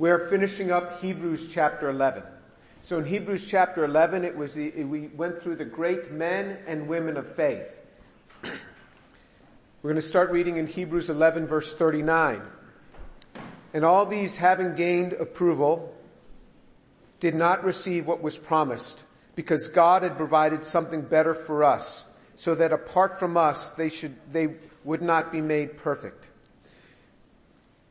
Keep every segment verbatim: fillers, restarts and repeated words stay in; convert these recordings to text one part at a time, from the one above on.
We're finishing up Hebrews chapter eleven. So in Hebrews chapter eleven, it was the, we went through the great men and women of faith. We're going to start reading in Hebrews eleven, verse thirty-nine. And all these, having gained approval, did not receive what was promised, because God had provided something better for us, so that apart from us, they should they would not be made perfect.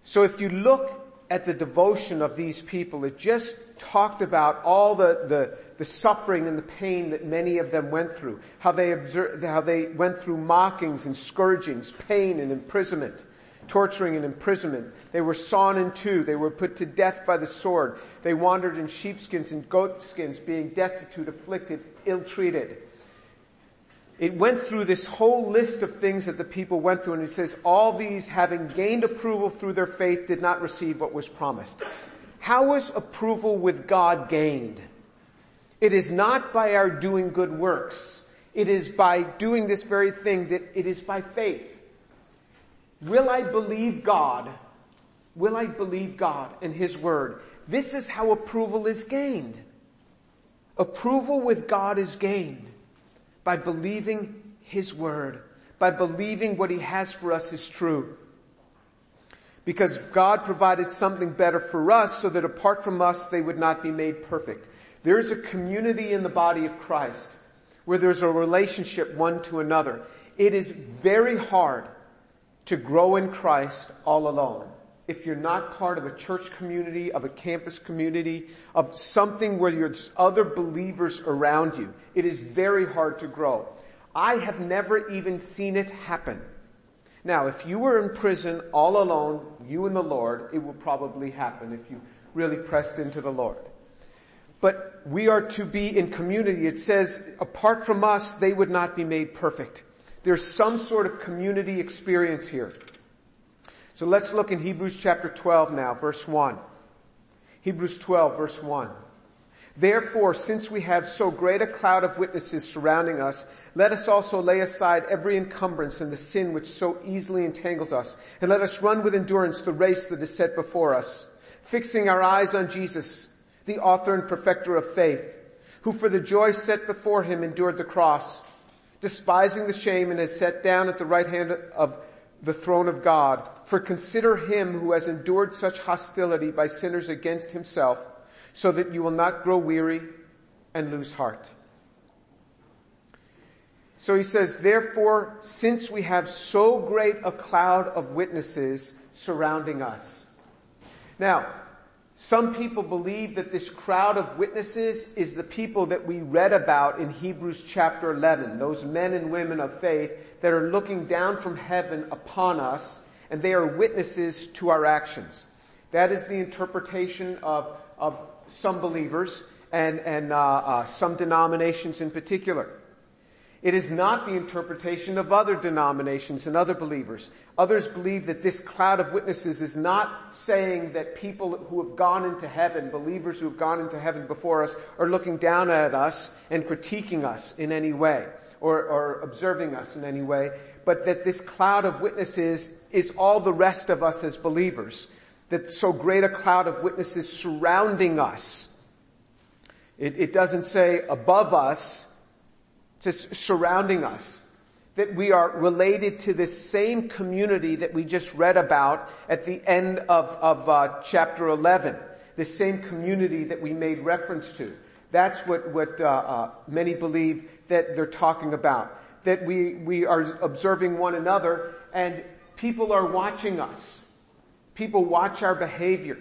So if you look at the devotion of these people, it just talked about all the, the, the suffering and the pain that many of them went through, how they observed, how they went through mockings and scourgings, pain and imprisonment, torturing and imprisonment. They were sawn in two. They were put to death by the sword. They wandered in sheepskins and goatskins, being destitute, afflicted, ill-treated. It went through this whole list of things that the people went through, and it says, all these, having gained approval through their faith, did not receive what was promised. How was approval with God gained? It is not by our doing good works. It is by doing this very thing, that it is by faith. Will I believe God? Will I believe God and His Word? This is how approval is gained. Approval with God is gained by believing His Word, by believing what He has for us is true. Because God provided something better for us, so that apart from us, they would not be made perfect. There is a community in the body of Christ where there's a relationship one to another. It is very hard to grow in Christ all alone. If you're not part of a church community, of a campus community, of something where there's other believers around you, it is very hard to grow. I have never even seen it happen. Now, if you were in prison all alone, you and the Lord, it will probably happen if you really pressed into the Lord. But we are to be in community. It says, apart from us, they would not be made perfect. There's some sort of community experience here. So let's look in Hebrews chapter twelve now, verse one. Hebrews twelve, verse one. Therefore, since we have so great a cloud of witnesses surrounding us, let us also lay aside every encumbrance and the sin which so easily entangles us, and let us run with endurance the race that is set before us, fixing our eyes on Jesus, the author and perfecter of faith, who for the joy set before him endured the cross, despising the shame, and is set down at the right hand of the throne of God. For consider him who has endured such hostility by sinners against himself, so that you will not grow weary and lose heart. So he says, therefore, since we have so great a cloud of witnesses surrounding us. Now, some people believe that this crowd of witnesses is the people that we read about in Hebrews chapter eleven, those men and women of faith that are looking down from heaven upon us, and they are witnesses to our actions. That is the interpretation of, of some believers and, and uh, uh, some denominations in particular. It is not the interpretation of other denominations and other believers. Others believe that this cloud of witnesses is not saying that people who have gone into heaven, believers who have gone into heaven before us, are looking down at us and critiquing us in any way, or, or observing us in any way, but that this cloud of witnesses is all the rest of us as believers, that so great a cloud of witnesses surrounding us. It, it doesn't say above us, just surrounding us, that we are related to this same community that we just read about at the end of, of uh, chapter eleven, this same community that we made reference to. That's what, what uh, uh, many believe that they're talking about, that we, we are observing one another, and people are watching us. People watch our behavior.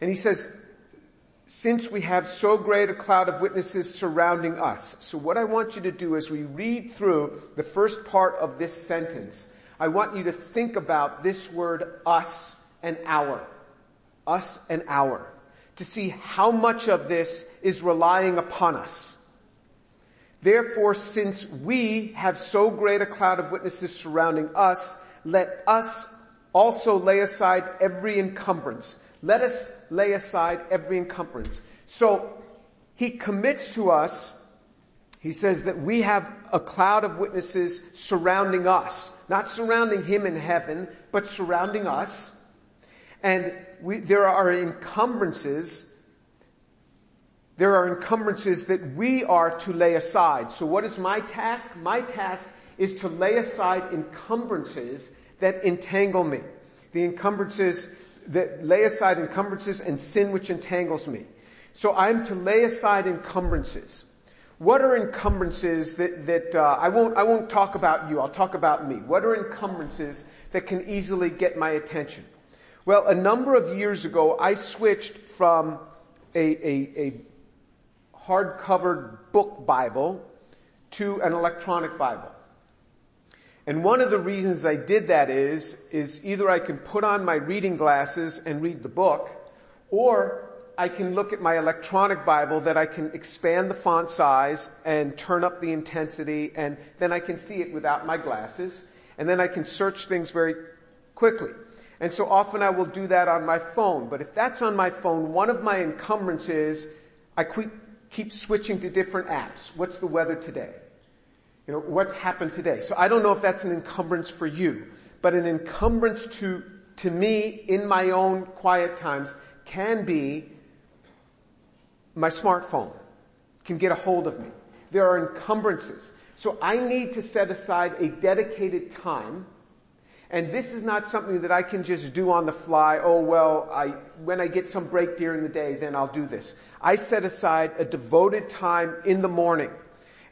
And he says, since we have so great a cloud of witnesses surrounding us. So what I want you to do as we read through the first part of this sentence, I want you to think about this word us and our. Us and our. To see how much of this is relying upon us. Therefore, since we have so great a cloud of witnesses surrounding us, let us also lay aside every encumbrance. Let us lay aside every encumbrance. So he commits to us, he says that we have a cloud of witnesses surrounding us, not surrounding him in heaven, but surrounding us. And we, there are encumbrances, there are encumbrances that we are to lay aside. So what is my task? My task is to lay aside encumbrances that entangle me. The encumbrances that lay aside encumbrances and sin which entangles me. So I'm to lay aside encumbrances. What are encumbrances that, that, uh, I won't, I won't talk about you, I'll talk about me. What are encumbrances that can easily get my attention? Well, a number of years ago, I switched from a, a, a hard-covered book Bible to an electronic Bible. And one of the reasons I did that is, is either I can put on my reading glasses and read the book, or I can look at my electronic Bible that I can expand the font size and turn up the intensity, and then I can see it without my glasses, and then I can search things very quickly. And so often I will do that on my phone, but if that's on my phone, one of my encumbrances, I keep, keep switching to different apps. What's the weather today? You know, what's happened today? So I don't know if that's an encumbrance for you, but an encumbrance to, to me in my own quiet times can be my smartphone, can get a hold of me. There are encumbrances. So I need to set aside a dedicated time, and this is not something that I can just do on the fly. Oh, well, I, when I get some break during the day, then I'll do this. I set aside a devoted time in the morning.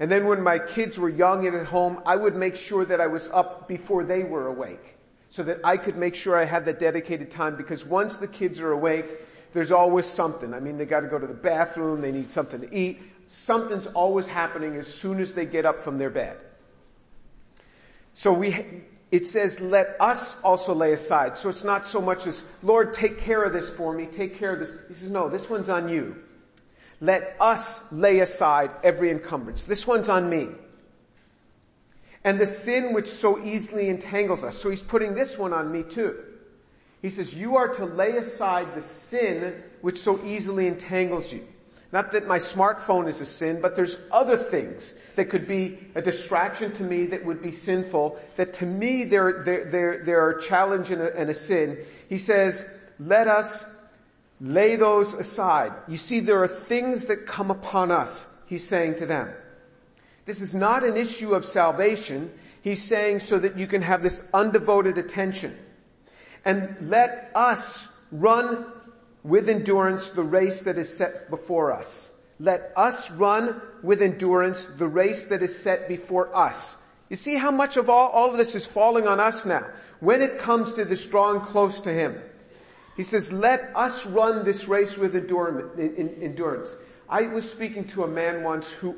And then when my kids were young and at home, I would make sure that I was up before they were awake so that I could make sure I had that dedicated time, because once the kids are awake, there's always something. I mean, they gotta go to the bathroom, they need something to eat. Something's always happening as soon as they get up from their bed. So we, it says, let us also lay aside. So it's not so much as, Lord, take care of this for me, take care of this. He says, no, this one's on you. Let us lay aside every encumbrance. This one's on me. And the sin which so easily entangles us. So he's putting this one on me too. He says, you are to lay aside the sin which so easily entangles you. Not that my smartphone is a sin, but there's other things that could be a distraction to me that would be sinful, that to me they're, they're, they're, they're a challenge and a, and a sin. He says, let us lay those aside. You see, there are things that come upon us, he's saying to them. This is not an issue of salvation. He's saying so that you can have this undevoted attention. And let us run with endurance the race that is set before us. Let us run with endurance the race that is set before us. You see how much of all, all of this is falling on us now. When it comes to this drawing close to him, he says, let us run this race with endurance. I was speaking to a man once who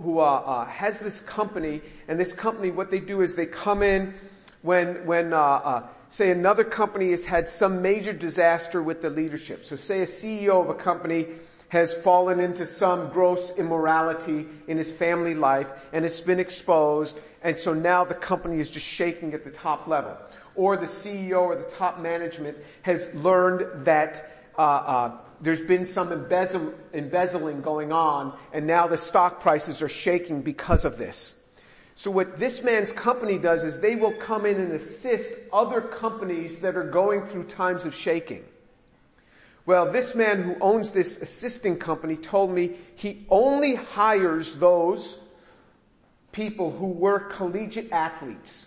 who uh, uh has this company, and this company, what they do is they come in when, when uh, uh say another company has had some major disaster with the leadership. So say a C E O of a company has fallen into some gross immorality in his family life, and it's been exposed, and so now the company is just shaking at the top level. Or the C E O or the top management has learned that uh, uh there's been some embezzle, embezzling going on, and now the stock prices are shaking because of this. So what this man's company does is they will come in and assist other companies that are going through times of shaking. Well, this man who owns this assisting company told me he only hires those people who were collegiate athletes.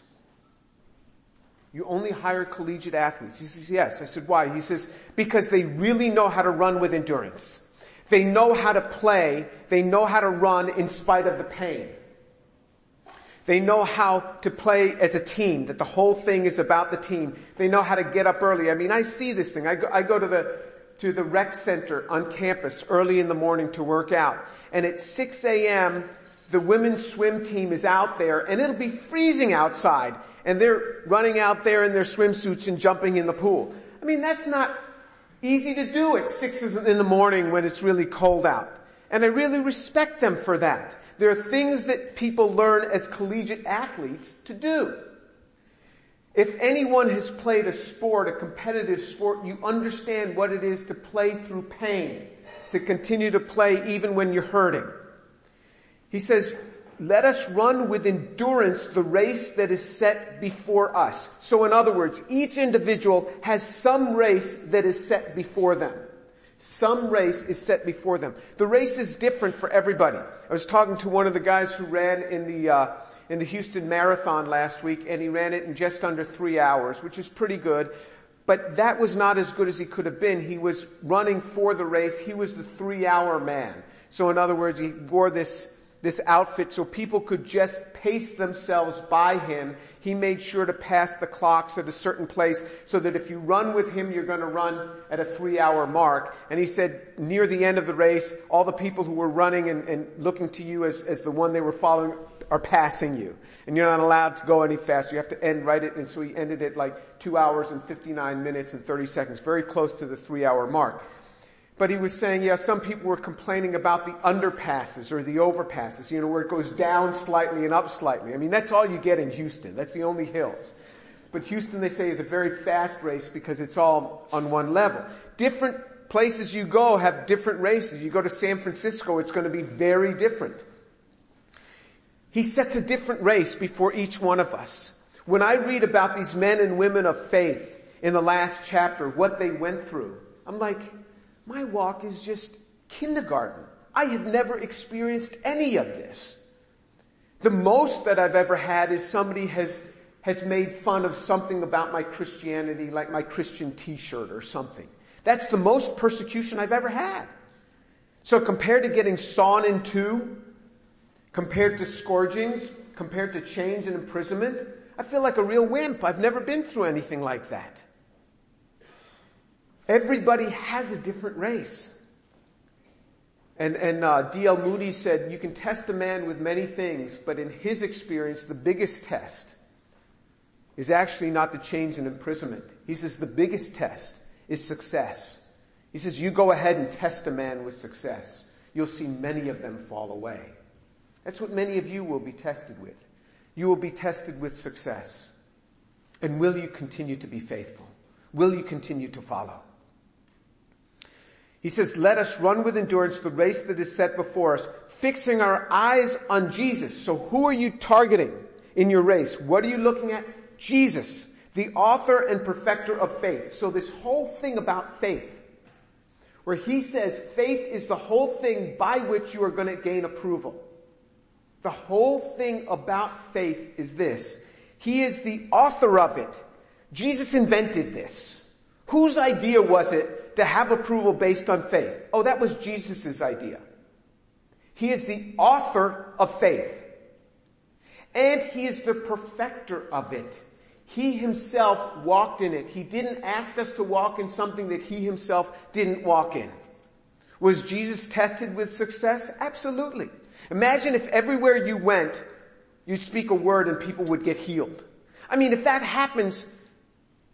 You only hire collegiate athletes. He says, yes. I said, why? He says, because they really know how to run with endurance. They know how to play. They know how to run in spite of the pain. They know how to play as a team, that the whole thing is about the team. They know how to get up early. I mean, I see this thing. I go, I go to the, to the rec center on campus early in the morning to work out. And at six a.m., the women's swim team is out there, and it'll be freezing outside. And they're running out there in their swimsuits and jumping in the pool. I mean, that's not easy to do at six in the morning when it's really cold out. And I really respect them for that. There are things that people learn as collegiate athletes to do. If anyone has played a sport, a competitive sport, you understand what it is to play through pain, to continue to play even when you're hurting. He says, let us run with endurance the race that is set before us. So in other words, each individual has some race that is set before them. Some race is set before them. The race is different for everybody. I was talking to one of the guys who ran in the uh in the Houston Marathon last week, and he ran it in just under three hours, which is pretty good. But that was not as good as he could have been. He was running for the race. He was the three-hour man. So in other words, he wore this, this outfit so people could just pace themselves by him. He made sure to pass the clocks at a certain place so that if you run with him, you're going to run at a three-hour mark. And he said near the end of the race, all the people who were running and, and looking to you as, as the one they were following are passing you, and you're not allowed to go any faster. You have to end right at, and so he ended at like two hours and fifty-nine minutes and thirty seconds, very close to the three-hour mark. But he was saying, yeah, some people were complaining about the underpasses or the overpasses, you know, where it goes down slightly and up slightly. I mean, that's all you get in Houston. That's the only hills. But Houston, they say, is a very fast race because it's all on one level. Different places you go have different races. You go to San Francisco, it's going to be very different. He sets a different race before each one of us. When I read about these men and women of faith in the last chapter, what they went through, I'm like, my walk is just kindergarten. I have never experienced any of this. The most that I've ever had is somebody has, has made fun of something about my Christianity, like my Christian t-shirt or something. That's the most persecution I've ever had. So compared to getting sawn in two, compared to scourgings, compared to chains and imprisonment, I feel like a real wimp. I've never been through anything like that. Everybody has a different race. And, and uh, D. L. Moody said, you can test a man with many things, but in his experience, the biggest test is actually not the chains and imprisonment. He says the biggest test is success. He says you go ahead and test a man with success. You'll see many of them fall away. That's what many of you will be tested with. You will be tested with success. And will you continue to be faithful? Will you continue to follow? He says, let us run with endurance the race that is set before us, fixing our eyes on Jesus. So who are you targeting in your race? What are you looking at? Jesus, the author and perfecter of faith. So this whole thing about faith, where he says faith is the whole thing by which you are going to gain approval. The whole thing about faith is this. He is the author of it. Jesus invented this. Whose idea was it to have approval based on faith? Oh, that was Jesus' idea. He is the author of faith. And he is the perfecter of it. He himself walked in it. He didn't ask us to walk in something that he himself didn't walk in. Was Jesus tested with success? Absolutely. Imagine if everywhere you went, you'd speak a word and people would get healed. I mean, if that happens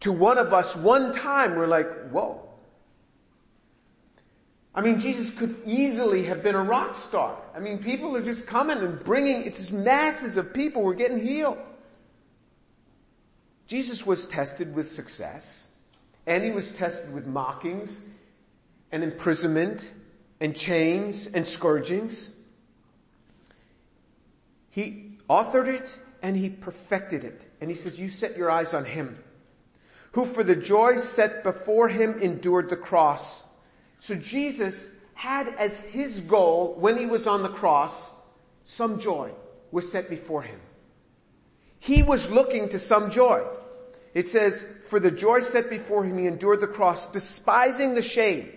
to one of us one time, we're like, whoa. I mean, Jesus could easily have been a rock star. I mean, people are just coming and bringing, it's just masses of people were getting healed. Jesus was tested with success, and he was tested with mockings and imprisonment and chains and scourgings. He authored it and he perfected it. And he says, you set your eyes on him, who for the joy set before him endured the cross. So Jesus had as his goal when he was on the cross, some joy was set before him. He was looking to some joy. It says, for the joy set before him, he endured the cross, despising the shame.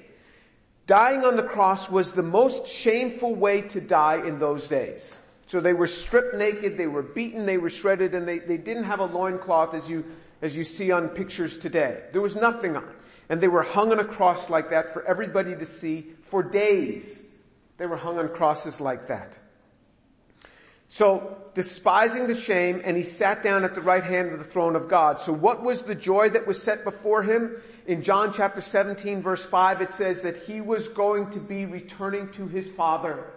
Dying on the cross was the most shameful way to die in those days. So they were stripped naked, they were beaten, they were shredded, and they, they didn't have a loincloth as you, as you see on pictures today. There was nothing on it. And they were hung on a cross like that for everybody to see for days. They were hung on crosses like that. So, despising the shame, and he sat down at the right hand of the throne of God. So what was the joy that was set before him? In John chapter seventeen verse five, it says that he was going to be returning to his Father.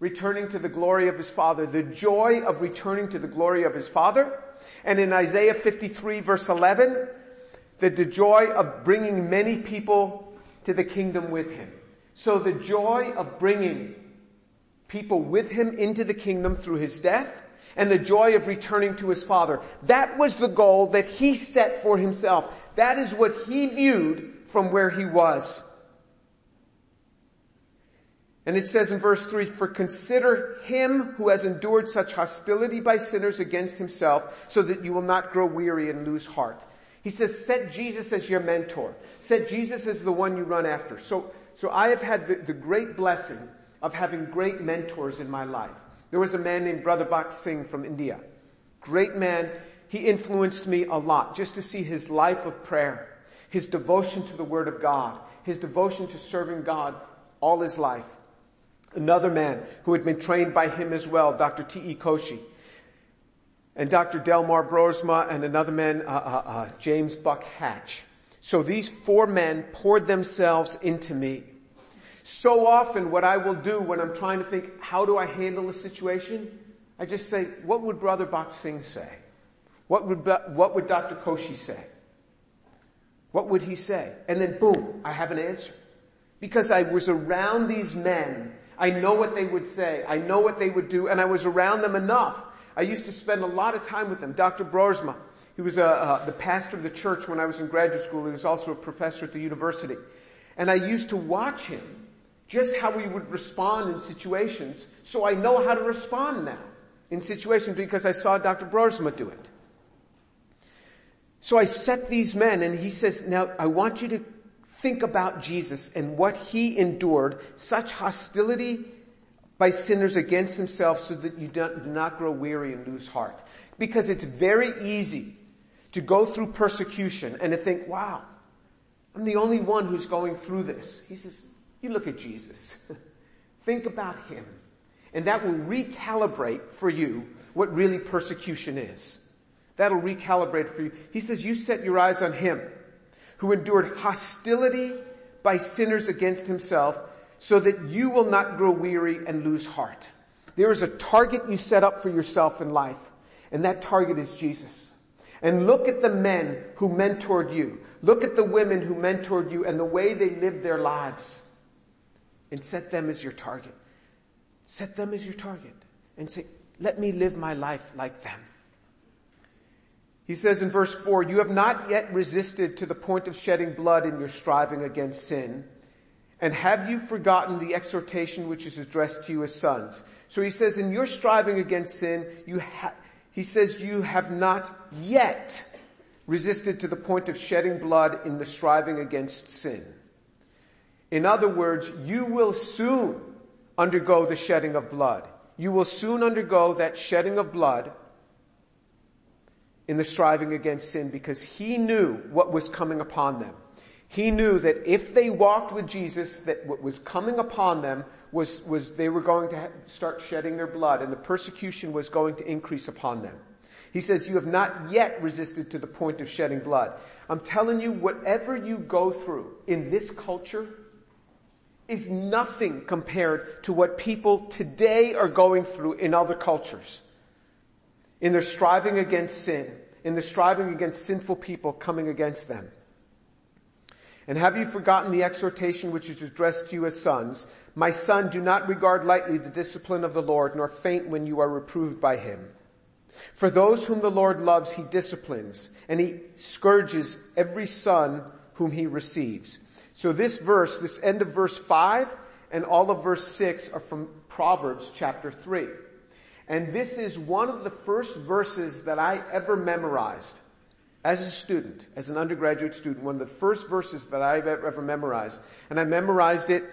Returning to the glory of his Father, the joy of returning to the glory of his Father. And in Isaiah fifty-three verse eleven, that the joy of bringing many people to the kingdom with him. So the joy of bringing people with him into the kingdom through his death, and the joy of returning to his Father. That was the goal that he set for himself. That is what he viewed from where he was. And it says in verse three, "For consider him who has endured such hostility by sinners against himself, so that you will not grow weary and lose heart." He says, set Jesus as your mentor. Set Jesus as the one you run after. So, so I have had the, the great blessing of having great mentors in my life. There was a man named Brother Bakht Singh from India. Great man. He influenced me a lot just to see his life of prayer, his devotion to the Word of God, his devotion to serving God all his life. Another man who had been trained by him as well, Doctor T E Koshy, and Doctor Delmar Brosma, and another man, uh, uh, uh, James Buck Hatch. So these four men poured themselves into me. So often what I will do when I'm trying to think, how do I handle a situation? I just say, what would Brother Bakht Singh say? What would, what would Doctor Koshy say? What would he say? And then boom, I have an answer. Because I was around these men, I know what they would say, I know what they would do, and I was around them enough. I used to spend a lot of time with them. Doctor Brosma, he was a, uh, the pastor of the church when I was in graduate school. He was also a professor at the university. And I used to watch him, just how he would respond in situations, so I know how to respond now in situations because I saw Doctor Brosma do it. So I set these men, and he says, now I want you to think about Jesus and what he endured, such hostility by sinners against himself, so that you do not grow weary and lose heart. Because it's very easy to go through persecution and to think, wow, I'm the only one who's going through this. He says, you look at Jesus. Think about him. And that will recalibrate for you what really persecution is. That'll recalibrate for you. He says, you set your eyes on him who endured hostility by sinners against himself, so that you will not grow weary and lose heart. There is a target you set up for yourself in life, and that target is Jesus. And look at the men who mentored you. Look at the women who mentored you and the way they lived their lives. And set them as your target. Set them as your target. And say, let me live my life like them. He says in verse four, you have not yet resisted to the point of shedding blood in your striving against sin. And have you forgotten the exhortation which is addressed to you as sons? So he says in your striving against sin, you ha- he says you have not yet resisted to the point of shedding blood in the striving against sin. In other words, you will soon undergo the shedding of blood. You will soon undergo that shedding of blood in the striving against sin, because he knew what was coming upon them. He knew that if they walked with Jesus, that what was coming upon them was, was they were going to ha- start shedding their blood, and the persecution was going to increase upon them. He says, you have not yet resisted to the point of shedding blood. I'm telling you, whatever you go through in this culture is nothing compared to what people today are going through in other cultures. In their striving against sin, in their striving against sinful people coming against them. And have you forgotten the exhortation which is addressed to you as sons? My son, do not regard lightly the discipline of the Lord, nor faint when you are reproved by him. For those whom the Lord loves, he disciplines, and he scourges every son whom he receives. So this verse, this end of verse five and all of verse six are from Proverbs chapter three. And this is one of the first verses that I ever memorized as a student, as an undergraduate student, one of the first verses that I've ever memorized. And I memorized it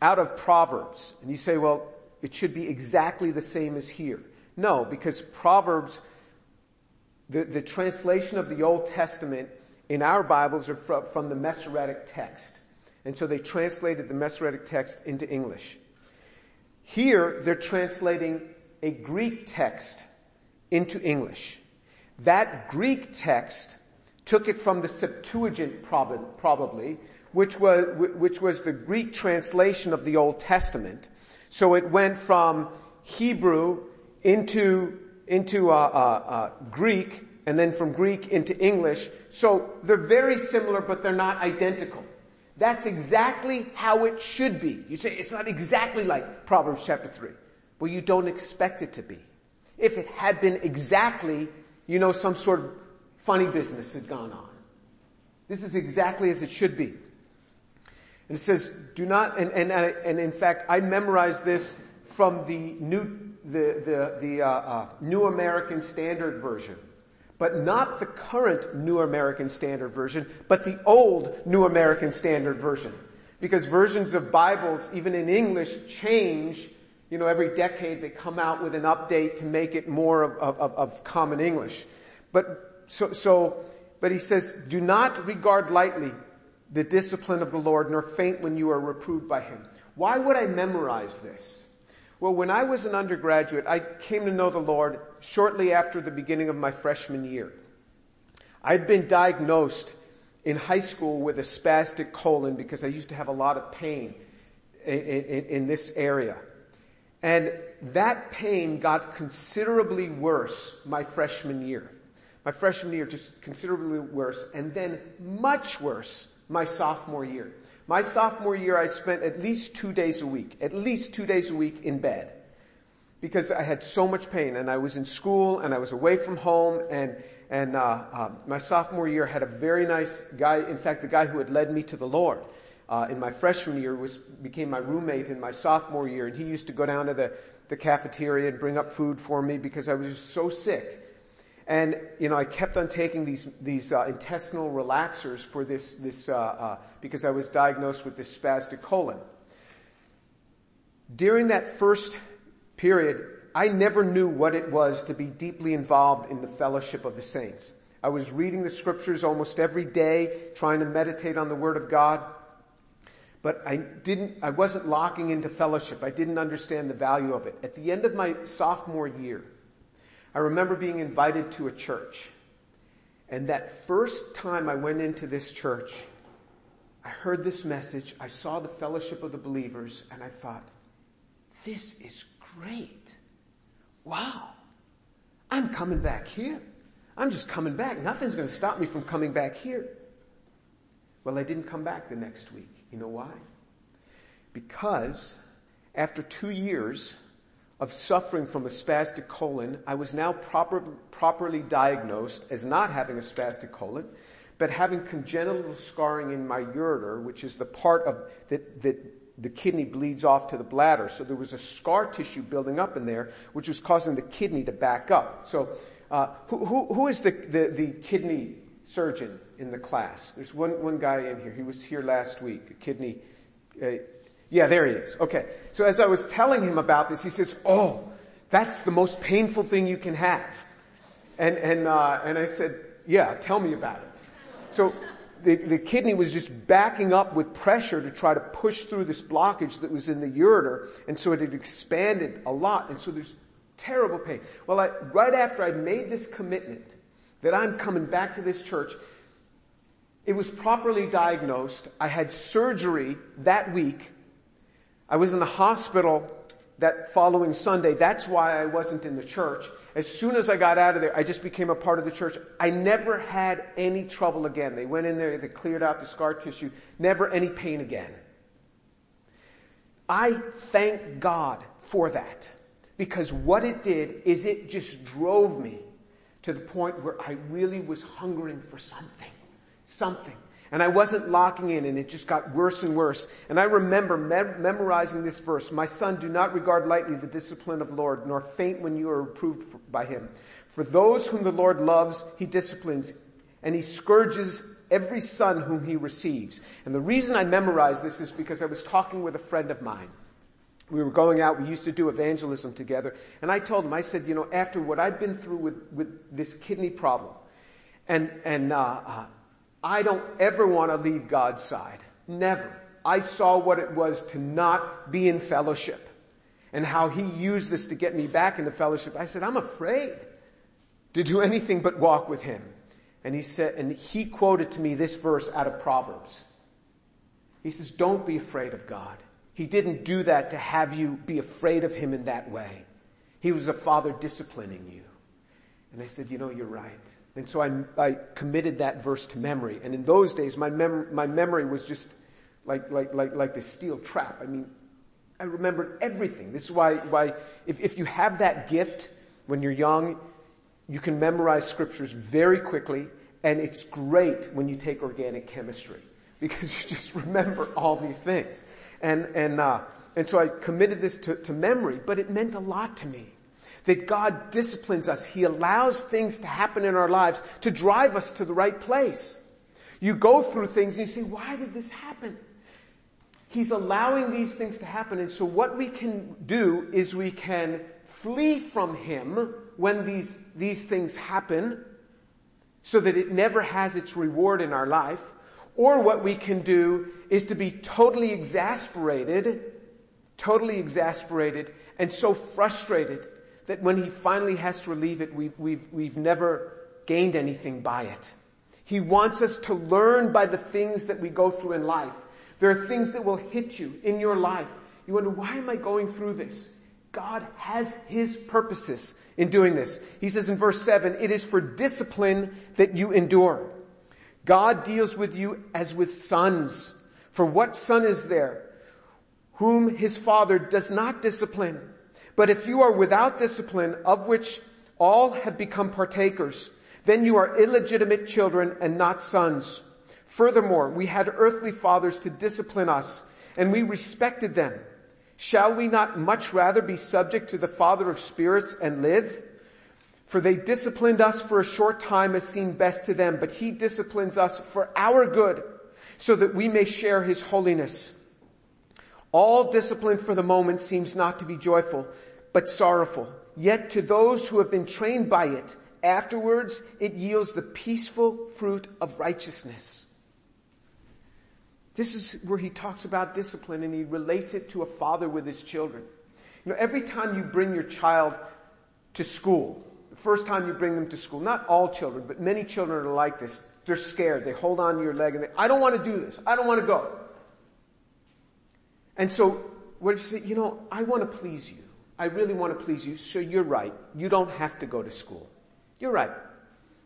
out of Proverbs. And you say, well, it should be exactly the same as here. No, because Proverbs, the, the translation of the Old Testament in our Bibles are from, from the Masoretic text. And so they translated the Masoretic text into English. Here, they're translating a Greek text into English. That Greek text took it from the Septuagint prob- probably, which was, which was the Greek translation of the Old Testament. So it went from Hebrew into, into, uh, uh, uh, Greek, and then from Greek into English. So they're very similar, but they're not identical. That's exactly how it should be. You say it's not exactly like Proverbs chapter three. Well, you don't expect it to be. If it had been exactly, you know, some sort of funny business had gone on. This is exactly as it should be. And it says, do not, and, and, and in fact, I memorized this from the New, the, the, the, uh, uh, New American Standard version. But not the current New American Standard version, but the old New American Standard version. Because versions of Bibles, even in English, change. You know, every decade they come out with an update to make it more of, of, of common English. But so, so, but he says, do not regard lightly the discipline of the Lord, nor faint when you are reproved by Him. Why would I memorize this? Well, when I was an undergraduate, I came to know the Lord shortly after the beginning of my freshman year. I'd been diagnosed in high school with a spastic colon because I used to have a lot of pain in, in, in this area. And that pain got considerably worse my freshman year. My freshman year, just considerably worse, and then much worse my sophomore year. My sophomore year, I spent at least two days a week, at least two days a week in bed, because I had so much pain, and I was in school, and I was away from home, and and uh, uh my sophomore year had a very nice guy. In fact, the guy who had led me to the Lord uh in my freshman year was became my roommate in my sophomore year, and he used to go down to the the cafeteria and bring up food for me because I was just so sick. And, you know, I kept on taking these, these, uh, intestinal relaxers for this, this, uh, uh, because I was diagnosed with this spastic colon. During that first period, I never knew what it was to be deeply involved in the fellowship of the saints. I was reading the scriptures almost every day, trying to meditate on the Word of God. But I didn't, I wasn't locking into fellowship. I didn't understand the value of it. At the end of my sophomore year, I remember being invited to a church. And that first time I went into this church, I heard this message, I saw the fellowship of the believers, and I thought, this is great. Wow. I'm coming back here. I'm just coming back. Nothing's going to stop me from coming back here. Well, I didn't come back the next week. You know why? Because after two years of suffering from a spastic colon, I was now proper, properly diagnosed as not having a spastic colon, but having congenital scarring in my ureter, which is the part of that, that the kidney bleeds off to the bladder. So there was a scar tissue building up in there, which was causing the kidney to back up. So, uh, who, who, who is the, the, the kidney surgeon in the class? There's one, one guy in here. He was here last week, a kidney, uh, Yeah, there he is. Okay. So as I was telling him about this, he says, oh, that's the most painful thing you can have. And, and, uh, and I said, yeah, tell me about it. So the, the kidney was just backing up with pressure to try to push through this blockage that was in the ureter. And so it had expanded a lot. And so there's terrible pain. Well, I, right after I made this commitment that I'm coming back to this church, it was properly diagnosed. I had surgery that week. I was in the hospital that following Sunday. That's why I wasn't in the church. As soon as I got out of there, I just became a part of the church. I never had any trouble again. They went in there, they cleared out the scar tissue, never any pain again. I thank God for that, because what it did is it just drove me to the point where I really was hungering for something, something. And I wasn't locking in, and it just got worse and worse. And I remember mem- memorizing this verse. My son, do not regard lightly the discipline of the Lord, nor faint when you are reproved for, by Him. For those whom the Lord loves, He disciplines, and He scourges every son whom He receives. And the reason I memorized this is because I was talking with a friend of mine. We were going out. We used to do evangelism together. And I told him, I said, you know, after what I've been through with, with this kidney problem, and, and, uh, uh I don't ever want to leave God's side. Never. I saw what it was to not be in fellowship and how He used this to get me back into fellowship. I said, I'm afraid to do anything but walk with Him. And he said, and he quoted to me this verse out of Proverbs. He says, don't be afraid of God. He didn't do that to have you be afraid of Him in that way. He was a father disciplining you. And I said, you know, you're right. And so I, I committed that verse to memory. And in those days, my, mem- my memory was just like like like like the steel trap. I mean, I remembered everything. This is why why if, if you have that gift when you're young, you can memorize scriptures very quickly, and it's great when you take organic chemistry because you just remember all these things. And and uh and so I committed this to, to memory, but it meant a lot to me. That God disciplines us. He allows things to happen in our lives to drive us to the right place. You go through things and you say, why did this happen? He's allowing these things to happen. And so what we can do is we can flee from Him when these, these things happen so that it never has its reward in our life. Or what we can do is to be totally exasperated, totally exasperated and so frustrated that when He finally has to relieve it, we've, we've, we've never gained anything by it. He wants us to learn by the things that we go through in life. There are things that will hit you in your life. You wonder, why am I going through this? God has His purposes in doing this. He says in verse seven, it is for discipline that you endure. God deals with you as with sons. For what son is there whom his father does not discipline? But if you are without discipline, of which all have become partakers, then you are illegitimate children and not sons. Furthermore, we had earthly fathers to discipline us, and we respected them. Shall we not much rather be subject to the Father of spirits and live? For they disciplined us for a short time as seemed best to them, but He disciplines us for our good, so that we may share His holiness. All discipline for the moment seems not to be joyful, but sorrowful. Yet to those who have been trained by it, afterwards it yields the peaceful fruit of righteousness. This is where he talks about discipline, and he relates it to a father with his children. You know, every time you bring your child to school, the first time you bring them to school, not all children, but many children are like this. They're scared. They hold on to your leg and they, I don't want to do this. I don't want to go. And so, what if you say, you know, I want to please you. I really want to please you, so you're right. You don't have to go to school. You're right.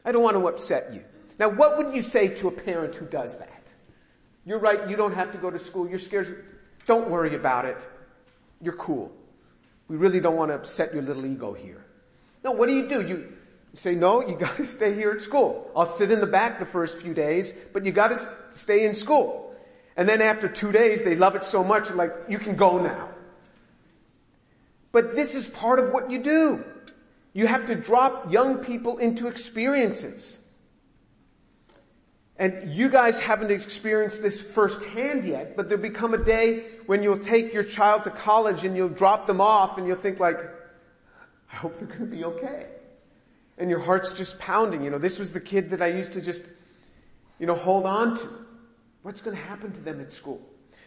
I don't want to upset you. Now, what would you say to a parent who does that? You're right. You don't have to go to school. You're scared. Don't worry about it. You're cool. We really don't want to upset your little ego here. No, what do you do? You say, no, you got to stay here at school. I'll sit in the back the first few days, but you got to stay in school. And then after two days, they love it so much, like, you can go now. But this is part of what you do. You have to drop young people into experiences. And you guys haven't experienced this firsthand yet, but there'll become a day when you'll take your child to college and you'll drop them off and you'll think like, I hope they're going to be okay. And your heart's just pounding. You know, this was the kid that I used to just, you know, hold on to. What's going to happen to them at school?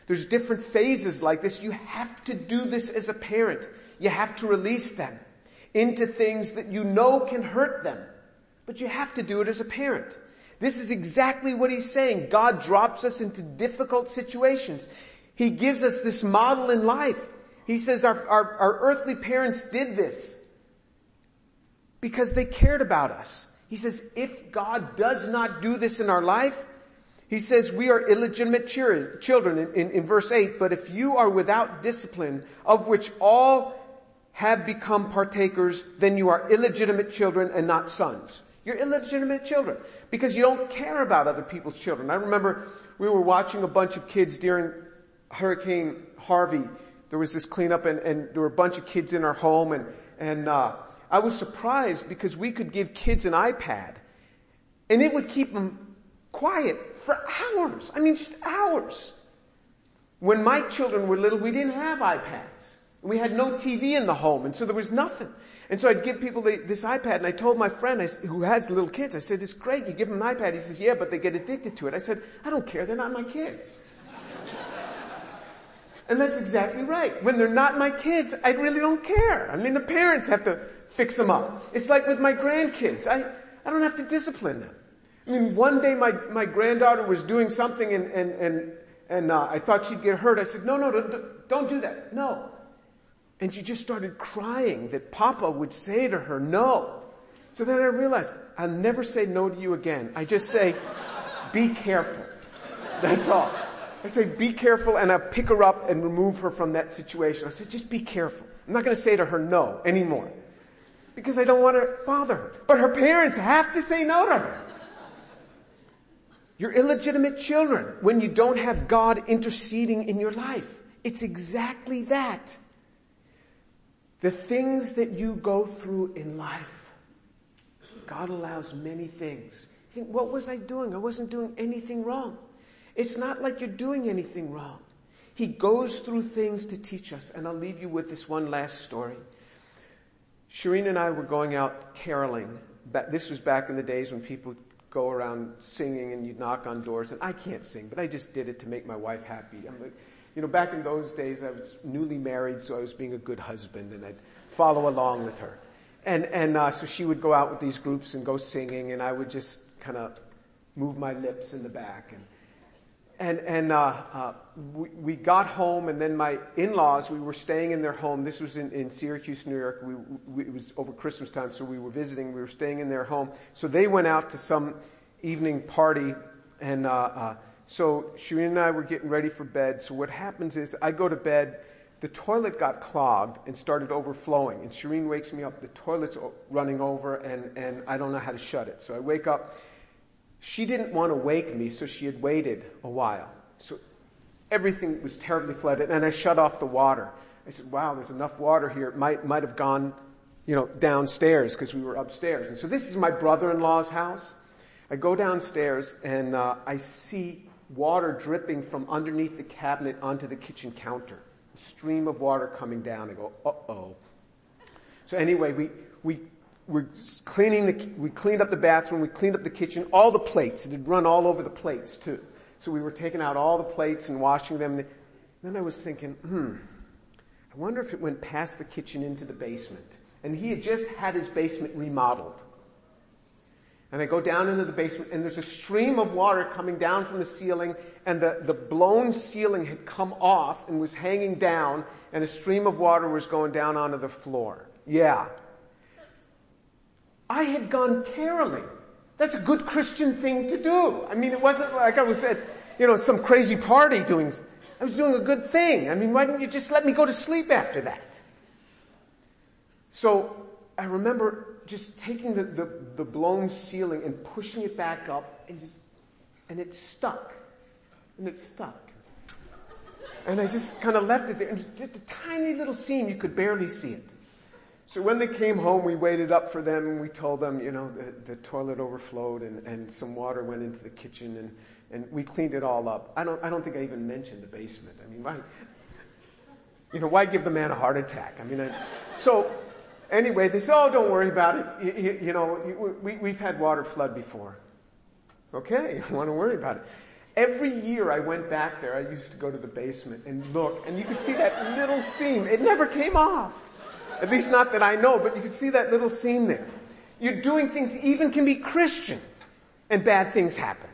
There's different phases like this. You have to do this as a parent. You have to release them into things that you know can hurt them. But you have to do it as a parent. This is exactly what he's saying. God drops us into difficult situations. He gives us this model in life. He says our, our, our earthly parents did this because they cared about us. He says if God does not do this in our life, He says we are illegitimate children in, in, in verse eight, but if you are without discipline, of which all have become partakers, then you are illegitimate children and not sons. You're illegitimate children because you don't care about other people's children. I remember we were watching a bunch of kids during Hurricane Harvey. There was this cleanup and, and there were a bunch of kids in our home, and, and uh I was surprised because we could give kids an iPad and it would keep them quiet for hours. I mean, just hours. When my children were little, we didn't have iPads. We had no T V in the home, and so there was nothing. And so I'd give people the, this iPad, and I told my friend I, who has little kids, I said, it's great, you give them an iPad. He says, yeah, but they get addicted to it. I said, I don't care, they're not my kids. And that's exactly right. When they're not my kids, I really don't care. I mean, the parents have to fix them up. It's like with my grandkids. I, I don't have to discipline them. I mean, one day my, my granddaughter was doing something and, and, and, and uh, I thought she'd get hurt. I said, no, no, don't, don't do that. No. And she just started crying that Papa would say to her, no. So then I realized, I'll never say no to you again. I just say, be careful. That's all. I said, be careful, and I pick her up and remove her from that situation. I said, just be careful. I'm not going to say to her no anymore because I don't want to bother her. But her parents have to say no to her. You're illegitimate children when you don't have God interceding in your life. It's exactly that. The things that you go through in life, God allows many things. You think, what was I doing? I wasn't doing anything wrong. It's not like you're doing anything wrong. He goes through things to teach us. And I'll leave you with this one last story. Shireen and I were going out caroling. This was back in the days when people go around singing and you'd knock on doors. And I can't sing, but I just did it to make my wife happy. I'm like, you know, back in those days, I was newly married, so I was being a good husband, and I'd follow along with her. And and uh, so she would go out with these groups and go singing, and I would just kind of move my lips in the back. And And, and, uh, uh, we, we got home, and then my in-laws, we were staying in their home. This was in, in Syracuse, New York. We, we, it was over Christmas time, so we were visiting. We were staying in their home. So they went out to some evening party, and, uh, uh, so Shireen and I were getting ready for bed. So what happens is I go to bed, the toilet got clogged and started overflowing, and Shireen wakes me up. The toilet's running over, and, and I don't know how to shut it. So I wake up. She didn't want to wake me, so she had waited a while. So everything was terribly flooded, and I shut off the water. I said, wow, there's enough water here. It might, might have gone, you know, downstairs because we were upstairs. And so this is my brother-in-law's house. I go downstairs, and uh, I see water dripping from underneath the cabinet onto the kitchen counter. A stream of water coming down. I go, uh-oh. So anyway, we, we, We're cleaning the, we cleaned up the bathroom, we cleaned up the kitchen, all the plates. It had run all over the plates too. So we were taking out all the plates and washing them. And then I was thinking, hmm, I wonder if it went past the kitchen into the basement. And he had just had his basement remodeled. And I go down into the basement, and there's a stream of water coming down from the ceiling, and the, the blown ceiling had come off and was hanging down, and a stream of water was going down onto the floor. Yeah. I had gone caroling. That's a good Christian thing to do. I mean, it wasn't like I was at, you know, some crazy party doing, I was doing a good thing. I mean, why didn't you just let me go to sleep after that? So I remember just taking the, the, the blown ceiling and pushing it back up and just, and it stuck. And it stuck. And I just kind of left it there. And it was just a tiny little seam. You could barely see it. So when they came home, we waited up for them, and we told them, you know, the, the toilet overflowed, and, and some water went into the kitchen, and, and we cleaned it all up. I don't I don't think I even mentioned the basement. I mean, why, you know, why give the man a heart attack? I mean, I, so anyway, they said, oh, don't worry about it. You, you, you know, we, we've had water flood before. Okay, you don't want to worry about it. Every year I went back there, I used to go to the basement and look, and you could see that little seam. It never came off. At least not that I know, but you can see that little seam there. You're doing things, even can be Christian, and bad things happen.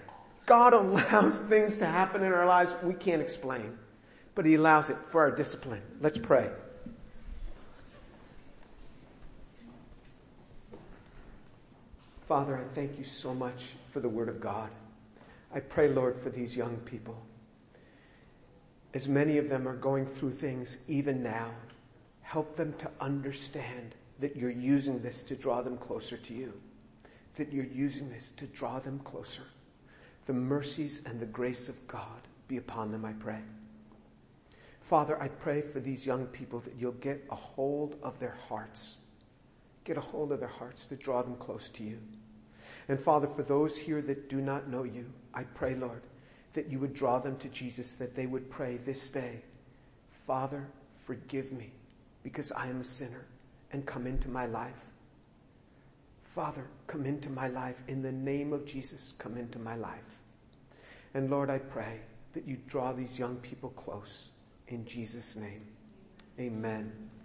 God allows things to happen in our lives we can't explain, but He allows it for our discipline. Let's pray. Father, I thank you so much for the Word of God. I pray, Lord, for these young people. As many of them are going through things even now, help them to understand that you're using this to draw them closer to you. That you're using this to draw them closer. The mercies and the grace of God be upon them, I pray. Father, I pray for these young people that you'll get a hold of their hearts. Get a hold of their hearts to draw them close to you. And Father, for those here that do not know you, I pray, Lord, that you would draw them to Jesus, that they would pray this day, Father, forgive me, because I am a sinner, and come into my life. Father, come into my life. In the name of Jesus, come into my life. And Lord, I pray that you draw these young people close. In Jesus' name, amen.